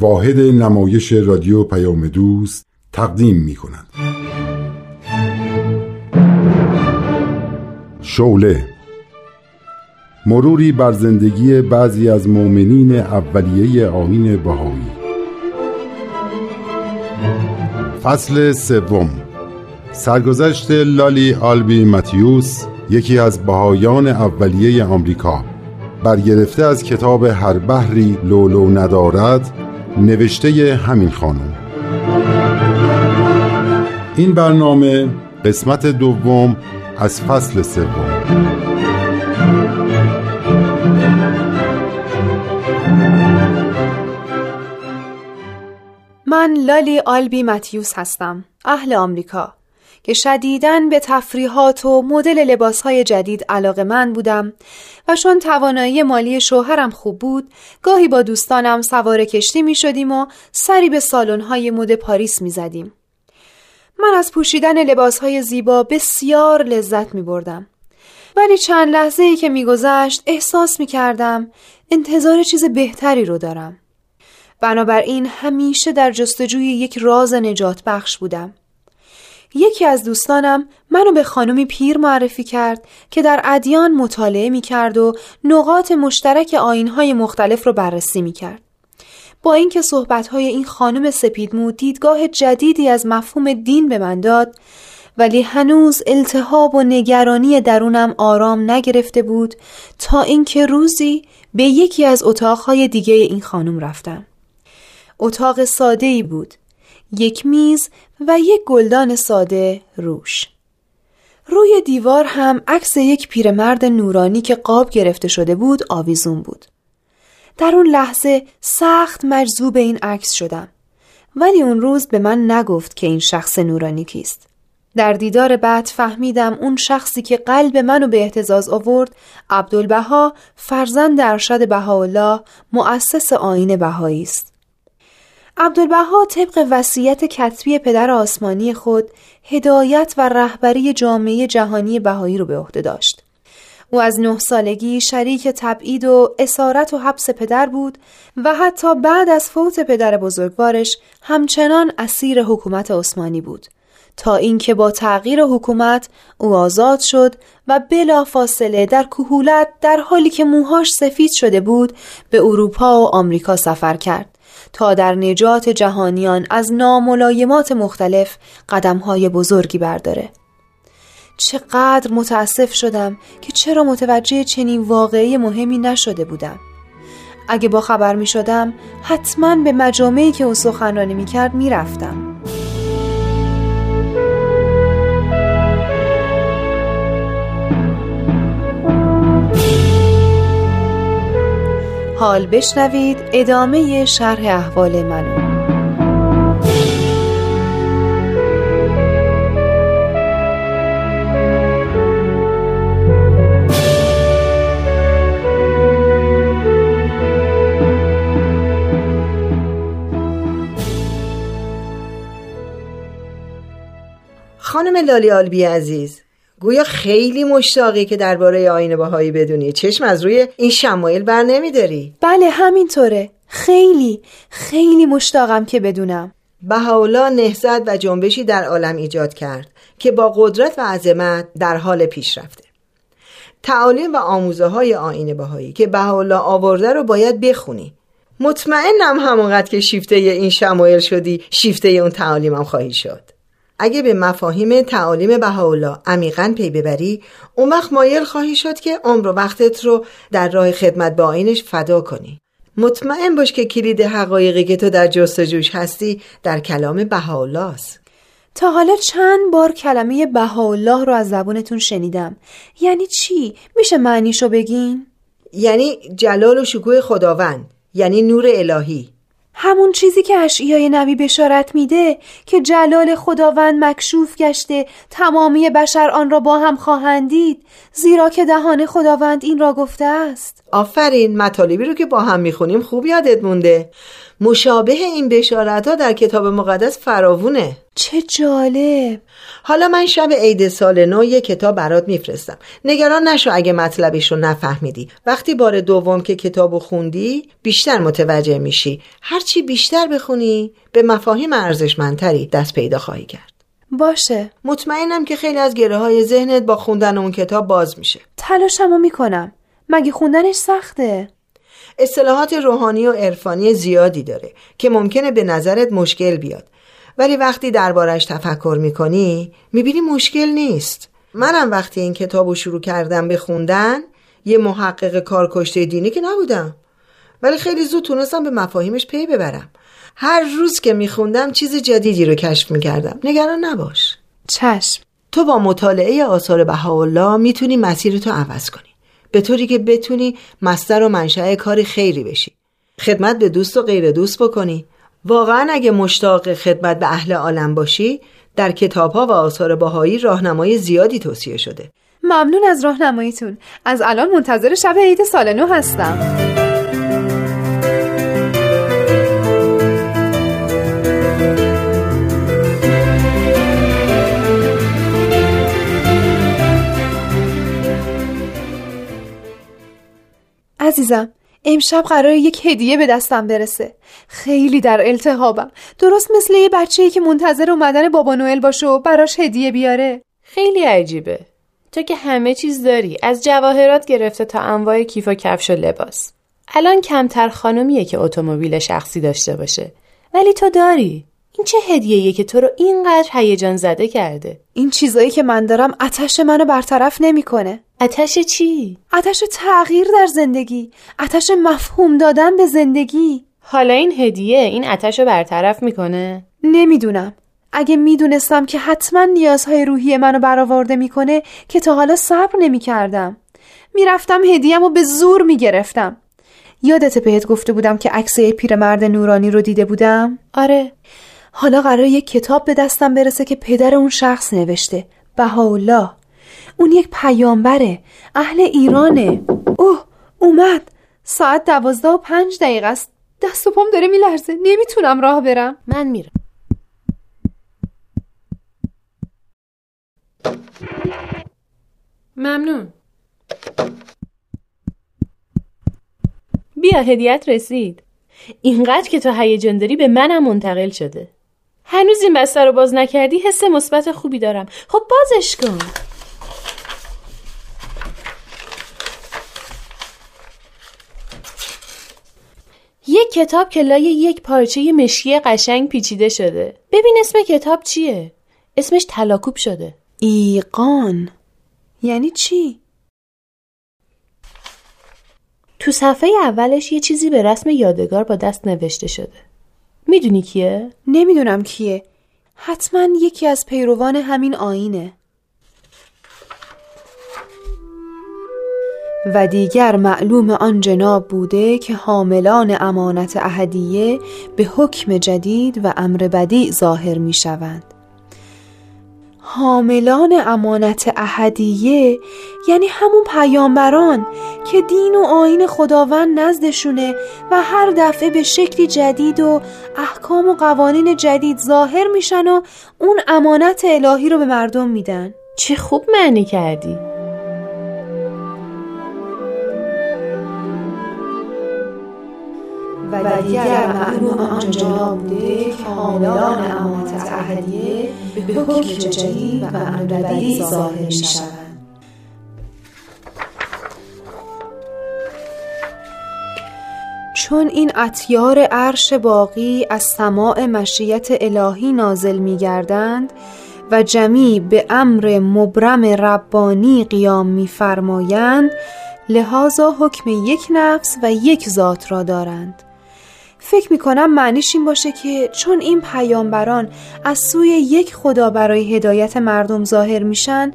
واحد نمایش رادیو پیام دوست تقدیم می‌کند. شعله، مروری بر زندگی بعضی از مؤمنین اولیه آیین بهایی. فصل سوم، سرگذشت لالی آلبی ماتیوس، یکی از بهایان اولیه آمریکا، برگرفته از کتاب هر بحری لولو ندارد، نوشته همین خانم. این برنامه قسمت دوم از فصل سوم. من لالی آلبی ماتیوس هستم، اهل آمریکا، که شدیداً به تفریحات و مدل لباس‌های جدید علاقه من بودم و چون توانایی مالی شوهرم خوب بود، گاهی با دوستانم سوار کشتی می‌شدیم و سری به سالن‌های مد پاریس می‌زدیم. من از پوشیدن لباس‌های زیبا بسیار لذت می‌بردم، ولی چند لحظه‌ای که می‌گذشت احساس می‌کردم انتظار چیز بهتری رو دارم. بنابراین همیشه در جستجوی یک راز نجات بخش بودم. یکی از دوستانم منو به خانمی پیر معرفی کرد که در ادیان مطالعه می‌کرد و نقاط مشترک آیین‌های مختلف رو بررسی می‌کرد. با اینکه صحبت‌های این خانم سپیدمو دیدگاه جدیدی از مفهوم دین به من داد، ولی هنوز التهاب و نگرانی درونم آرام نگرفته بود تا اینکه روزی به یکی از اتاق‌های دیگه این خانم رفتم. اتاق ساده‌ای بود، یک میز و یک گلدان ساده روش. روی دیوار هم عکس یک پیرمرد نورانی که قاب گرفته شده بود آویزون بود. در اون لحظه سخت مجذوب این عکس شدم، ولی اون روز به من نگفت که این شخص نورانی کیست. در دیدار بعد فهمیدم اون شخصی که قلب منو به اهتزاز آورد، عبدالبها، فرزند ارشد بهاءالله، مؤسس آیین بهایی است. عبدالبها طبق وصیت کتبی پدر آسمانی خود هدایت و رهبری جامعه جهانی بهایی رو به عهده داشت. او از 9 سالگی شریک تبعید و اسارت و حبس پدر بود و حتی بعد از فوت پدر بزرگوارش همچنان اسیر حکومت عثمانی بود، تا اینکه با تغییر حکومت او آزاد شد و بلافاصله در کهولت، در حالی که موهاش سفید شده بود، به اروپا و آمریکا سفر کرد تا در نجات جهانیان از ناملایمات مختلف قدم‌های بزرگی برداره. چقدر متاسف شدم که چرا متوجه چنین واقعی مهمی نشده بودم. اگه با خبر می شدم حتما به مجامعی که او سخنرانی می کرد می رفتم. حال بشنوید ادامه شرح احوال منو. خانم لالی آلبی عزیز، گویا خیلی مشتاقی که درباره آیین بهایی بدونی. چشم از روی این شمایل بر نمی‌داری؟ بله همینطوره، خیلی مشتاقم که بدونم. بهاءالله نهضت و جنبشی در عالم ایجاد کرد که با قدرت و عظمت در حال پیشرفته. تعالیم و آموزه‌های آیین بهایی که بهاءالله آورده رو باید بخونی. مطمئنم همونقدر که شیفته این شمایل شدی، شیفته اون تعالیم هم خواهی شد. اگه به مفاهیم تعالیم بهاءالله عمیقاً پی ببری، اون وقت مایل خواهی شد که عمر و وقتت رو در راه خدمت به آیینش فدا کنی. مطمئن باش که کلید حقایقی که تو در جستجوش هستی در کلام بهاءالله است. تا حالا چند بار کلمه بهاءالله رو از زبونتون شنیدم. یعنی چی؟ میشه معنیشو بگین؟ یعنی جلال و شکوه خداوند، یعنی نور الهی. همون چیزی که اشعیای نبی بشارت میده که جلال خداوند مکشوف گشته، تمامی بشر آن را با هم خواهند دید، زیرا که دهان خداوند این را گفته است. آفرین، مطالبی رو که با هم میخونیم خوب یادت مونده. مشابه این بشارت ها در کتاب مقدس فراوونه. چه جالب. حالا من شب عید سال نو یک کتاب برات میفرستم، نگران نشو اگه مطلبش رو نفهمیدی. وقتی بار دوم که کتابو خوندی بیشتر متوجه میشی. هرچی بیشتر بخونی به مفاهیم ارزشمندتری دست پیدا خواهی کرد. باشه. مطمئنم که خیلی از گره های ذهنت با خوندن اون کتاب باز میشه. تلاشمو میکنم. مگه خوندنش سخته؟ اصطلاحات روحانی و عرفانی زیادی داره که ممکنه به نظرت مشکل بیاد، ولی وقتی دربارش تفکر میکنی میبینی مشکل نیست. منم وقتی این کتابو شروع کردم به خوندن، یه محقق کارکشته دینی که نبودم، ولی خیلی زود تونستم به مفاهیمش پی ببرم. هر روز که میخوندم چیز جدیدی رو کشف میکردم. نگران نباش. چشم. تو با مطالعه آثار بهاءالله میتونی مسیرتو عوض کنی، به طوری که بتونی مصدر و منشأ کاری خیری بشی، خدمت به دوست و غیر دوست بکنی. واقعا اگه مشتاق خدمت به اهل عالم باشی، در کتاب‌ها و آثار بهایی راهنمای زیادی توصیه شده. ممنون از راهنماییتون. از الان منتظر شب عید سال نو هستم. عزیزم، امشب قراره یک هدیه به دستم برسه. خیلی در التهابم، درست مثل یه بچه‌ای که منتظر اومدن بابا نوئل باشه و براش هدیه بیاره. خیلی عجیبه، تو که همه چیز داری، از جواهرات گرفته تا انواع کیف و کفش و لباس. الان کمتر خانومیه که اتومبیل شخصی داشته باشه، ولی تو داری. این چه هدیه‌ایه که تو رو اینقدر هیجان زده کرده؟ این چیزایی که من دارم آتش منو برطرف نمی‌کنه. آتش چی؟ آتش تغییر در زندگی، آتش مفهوم دادن به زندگی. حالا این هدیه این آتش رو برطرف می‌کنه؟ نمیدونم. اگه میدونستم که حتما نیازهای روحی منو برآورده می‌کنه که تا حالا صبر نمی‌کردم. میرفتم هدیه‌مو به زور می‌گرفتم. یادت بهت گفته بودم که عکس پیرمرد نورانی رو دیده بودم؟ آره. حالا قراره یک کتاب به دستم برسه که پدر اون شخص نوشته، بهاءالله. اون یک پیامبره، اهل ایرانه. اوه، اومد. ساعت 12:05 است. دست و پام داره میلرزه، نمیتونم راه برم. من میرم. ممنون. بیا، هدیه‌ات رسید. اینقدر که تو هیجان داری به منم منتقل شده. هنوز این بسته رو باز نکردی، حس مثبت خوبی دارم. خب بازش کن. یک کتاب که لایه یک پارچه مشکی قشنگ پیچیده شده. ببین اسم کتاب چیه؟ اسمش تلاکوب شده. ایقان یعنی چی؟ تو صفحه اولش یه چیزی به رسم یادگار با دست نوشته شده. میدونی کیه؟ نمیدونم کیه. حتما یکی از پیروان همین آیینه. و دیگر معلوم آن جناب بوده که حاملان امانت احدیه به حکم جدید و امر بدیع ظاهر می شوند. حاملان امانت احدیه یعنی همون پیامبران که دین و آیین خداوند نزدشونه و هر دفعه به شکلی جدید و احکام و قوانین جدید ظاهر میشن و اون امانت الهی رو به مردم میدن. چه خوب معنی کردی. و دیگر معلوم آن جناب بوده که حاملان امانت احدیه به حکم جدید و امر بدیع ظاهر میشوند. چون این اطیار عرش باقی از سماع مشیت الهی نازل می‌گردند و جمیع به امر مبرم ربانی قیام می‌فرمایند، لحاظا حکم یک نفس و یک ذات را دارند. فکر میکنم معنیش این باشه که چون این پیامبران از سوی یک خدا برای هدایت مردم ظاهر میشن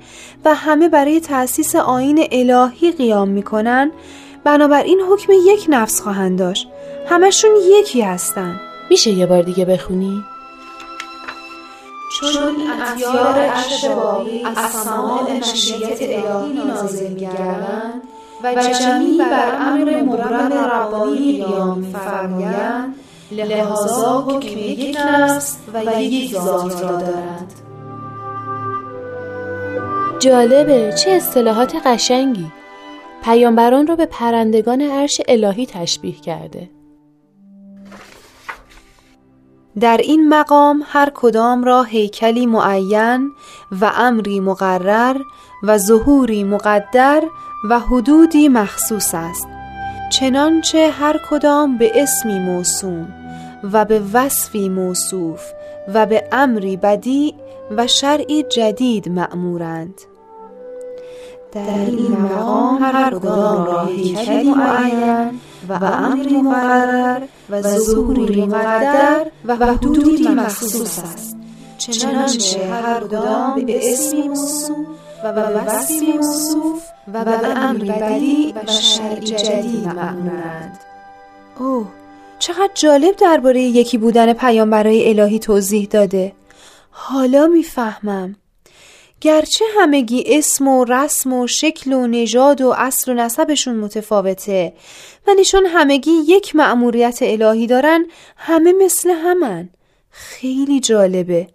و همه برای تأسیس آیین الهی قیام میکنن، بنابراین حکم یک نفس خواهند داشت. همشون یکی هستن. میشه یه بار دیگه بخونی؟ چون اطیار عرش باقی از سماع مشیت الهی نازل گردند و جمعی بر امر مبرم ربایی قیام فرمایند، لحاظا حکم یک نفس و یک ذات را دارند. جالبه، چه اصطلاحات قشنگی! پیامبران رو به پرندگان عرش الهی تشبیه کرده. در این مقام هر کدام را هیکلی معین و امری مقرر و ظهوری مقدر و حدودی مخصوص است، چنانچه هر کدام به اسمی موسوم و به وصفی موصوف و به امری بدیع و شرعی جدید مأمورند. در این مقام هر کدام را هیکلی معین و امری مقرر و ظهوری مقدر و حدودی مخصوص است، چنانچه هر کدام به اسمی موسوم و به وصفی موصوف و به امری بدیع و شرعی جدید مأمورند. اوه، چقدر جالب درباره یکی بودن پیامبرای الهی توضیح داده. حالا میفهمم. گرچه همگی اسم و رسم و شکل و نژاد و اصل و نسبشون متفاوته، ولی چون همگی یک مأموریت الهی دارن، همه مثل همن. خیلی جالبه.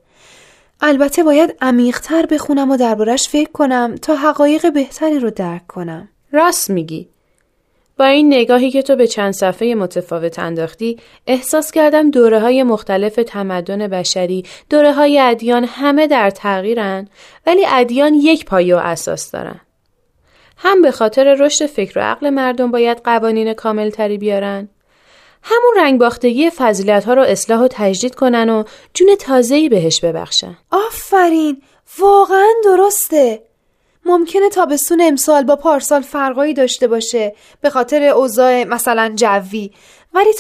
البته باید عمیق‌تر بخونم و دربارش فکر کنم تا حقایق بهتری رو درک کنم. راست میگی. با این نگاهی که تو به چند صفحه متفاوت انداختی، احساس کردم دوره‌های مختلف تمدن بشری، دوره‌های ادیان، همه در تغییرن، ولی ادیان یک پایه و اساس دارن. هم به خاطر رشد فکر و عقل مردم باید قوانین کامل‌تری بیارن، همون رنگباختگی فضیلت‌ها رو اصلاح و تجدید کنن و جون تازه‌ای بهش ببخشن. آفرین، واقعاً درسته. ممکنه تابستون امسال با پارسال فرقایی داشته باشه به خاطر اوضاع مثلا جوی، ولی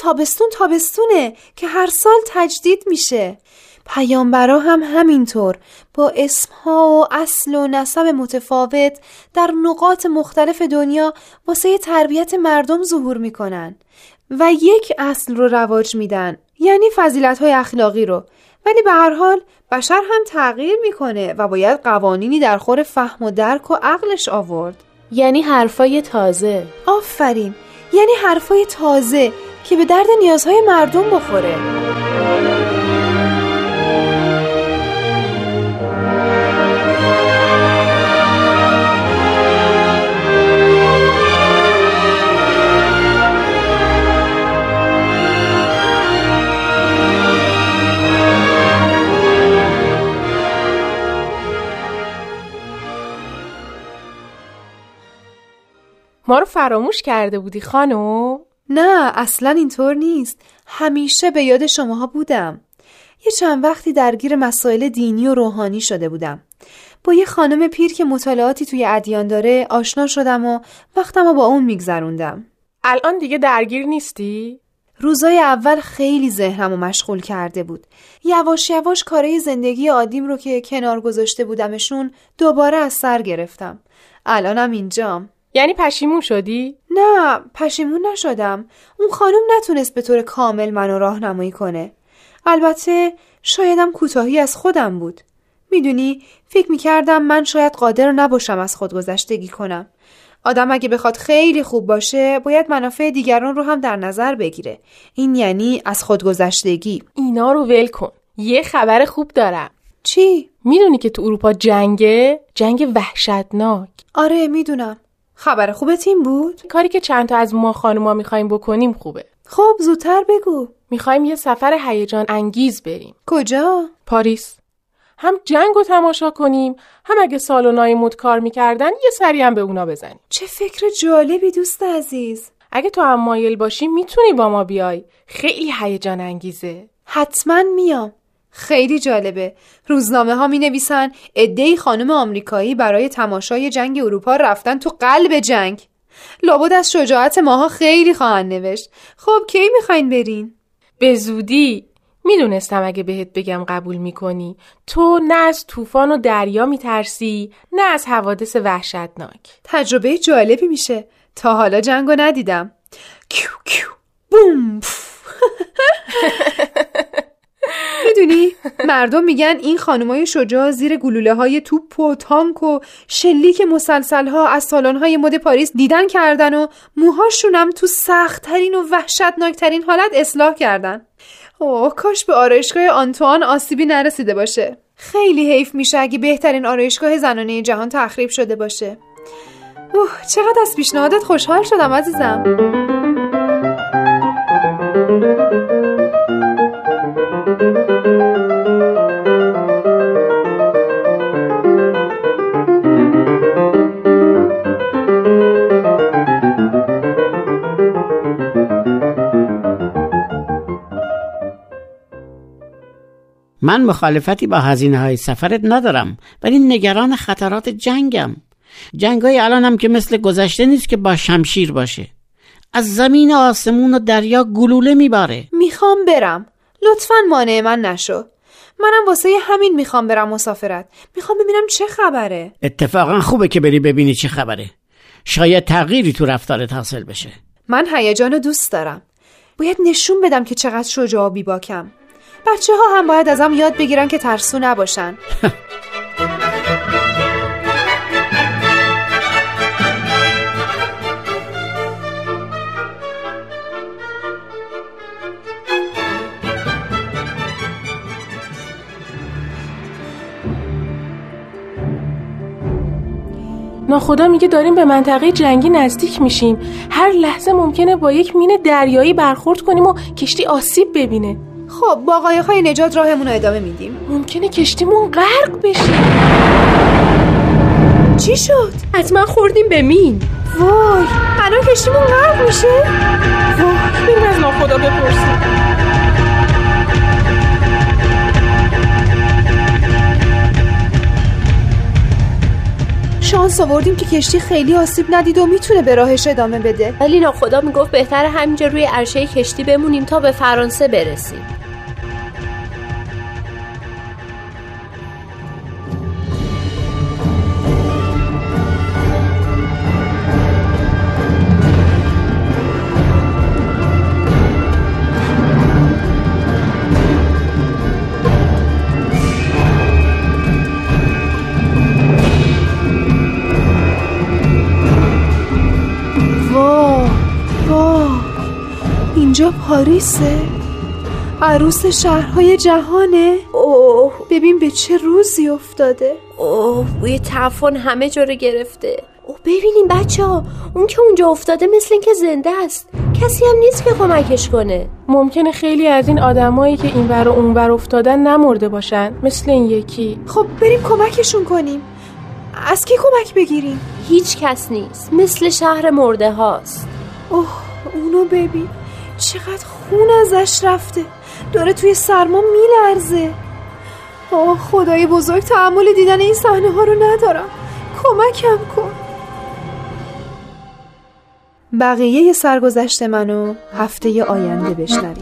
تابستونه که هر سال تجدید میشه. پیامبرا هم همینطور با اسمها و اصل و نسب متفاوت در نقاط مختلف دنیا واسه تربیت مردم ظهور میکنن و یک اصل رو رواج میدن، یعنی فضیلت‌های اخلاقی رو. ولی به هر حال بشر هم تغییر میکنه و باید قوانینی در خور فهم و درک و عقلش آورد. یعنی حرفای تازه. آفرین، یعنی حرفای تازه که به درد نیازهای مردم بخوره. ما رو فراموش کرده بودی خانم؟ نه، اصلا اینطور نیست. همیشه به یاد شماها بودم. یه چند وقتی درگیر مسائل دینی و روحانی شده بودم. با یه خانم پیر که مطالعاتی توی ادیان داره آشنا شدم و وقتمو با اون میگذروندم. الان دیگه درگیر نیستی؟ روزای اول خیلی ذهنمو مشغول کرده بود. یواش یواش کارهای زندگی عادیم رو که کنار گذاشته بودمشون دوباره از سر گرفتم. الانم اینجام. یعنی پشیمون شدی؟ نه، پشیمون نشدم. اون خانم نتونست به طور کامل منو راهنمایی کنه. البته شایدم کوتاهی از خودم بود. میدونی، فکر میکردم من شاید قادر نباشم از خودگذشتگی کنم. آدم اگه بخواد خیلی خوب باشه، باید منافع دیگران رو هم در نظر بگیره. این یعنی از خودگذشتگی. اینا رو ول کن. یه خبر خوب دارم. چی؟ میدونی که تو اروپا جنگ وحشتناک. آره میدونم. خبر خوبت این بود؟ کاری که چند تا از ما خانوما میخوایم بکنیم خوبه. خب زودتر بگو. میخوایم یه سفر هیجان انگیز بریم. کجا؟ پاریس. هم جنگ رو تماشا کنیم، هم اگه سالنای مد کار میکردن یه سری هم به اونا بزنیم. چه فکر جالبی دوست عزیز. اگه تو هم مایل باشی میتونی با ما بیای. خیلی هیجان انگیزه. حتما میام. خیلی جالبه. روزنامه ها می نویسن عده‌ای خانم آمریکایی برای تماشای جنگ اروپا رفتن تو قلب جنگ. لابد از شجاعت ماها خیلی خواهند نوشت. خب کی میخواین برین؟ به زودی. میدونستم اگه بهت بگم قبول میکنی. تو نه از طوفان و دریا میترسی، نه از حوادث وحشتناک. تجربه جالبی میشه. تا حالا جنگو ندیدم. کیو کیو بوم. میدونی مردم میگن این خانمای شجاع زیر گلوله های توپ و تانک و شلیک مسلسل ها از سالن های مد پاریس دیدن کردن و موهاشون هم تو سخت ترین و وحشتناک ترین حالت اصلاح کردن. اوه کاش به آرایشگاه آنتوان آسیبی نرسیده باشه. خیلی حیف میشه اگه بهترین آرایشگاه زنانه جهان تخریب شده باشه. اوه چقدر از پیشنهادت خوشحال شدم عزیزم. من مخالفتی با هزینه‌های سفرت ندارم، ولی نگران خطرات جنگم. جنگای الان هم که مثل گذشته نیست که با شمشیر باشه. از زمین، آسمون و دریا گلوله میباره. میخوام برم، لطفاً مانع من نشو. منم واسه همین میخوام برم مسافرت. میخوام ببینم چه خبره. اتفاقاً خوبه که بری ببینی چه خبره. شاید تغییری تو رفتارت حاصل بشه. من هیجانو دوست دارم. باید نشون بدم که چقدر شجاع و بیباکم. بچه ها هم باید ازم یاد بگیرن که ترسو نباشن. ناخدا میگه داریم به منطقه جنگی نزدیک میشیم. هر لحظه ممکنه با یک مین دریایی برخورد کنیم و کشتی آسیب ببینه. خب با قایق‌های نجات راهمون رو ادامه میدیم. ممکنه کشتیمون غرق بشه. چی شد؟ حتما خوردیم به مین. وای الان کشتیمون غرق میشه؟ وای بریم از ناخدا بپرسیم. شانس آوردیم که کشتی خیلی آسیب ندید و میتونه به راهش ادامه بده. ولی ناخدا میگفت بهتره همینجا روی عرشه کشتی بمونیم تا به فرانسه برسیم. اینجا پاریسه؟ عروس شهرهای جهانه؟ اوه ببین به چه روزی افتاده. اوه بوی تعفن همه جا رو گرفته. اوه ببینین بچه ها، اون که اونجا افتاده مثل این که زنده است. کسی هم نیست که کمکش کنه. ممکنه خیلی از این آدمایی که اینور و اونور افتادن نمرده باشن، مثل این یکی. خب بریم کمکشون کنیم. از کی کمک بگیریم؟ هیچ کس نیست، مثل شهر مرده هاست. اوه اونو ببین چقدر خون ازش رفته، داره توی سرما میلرزه. آه خدای بزرگ تحمل دیدن این صحنه ها رو ندارم، کمکم کن. بقیه سرگذشت منو هفته آینده بشنوید.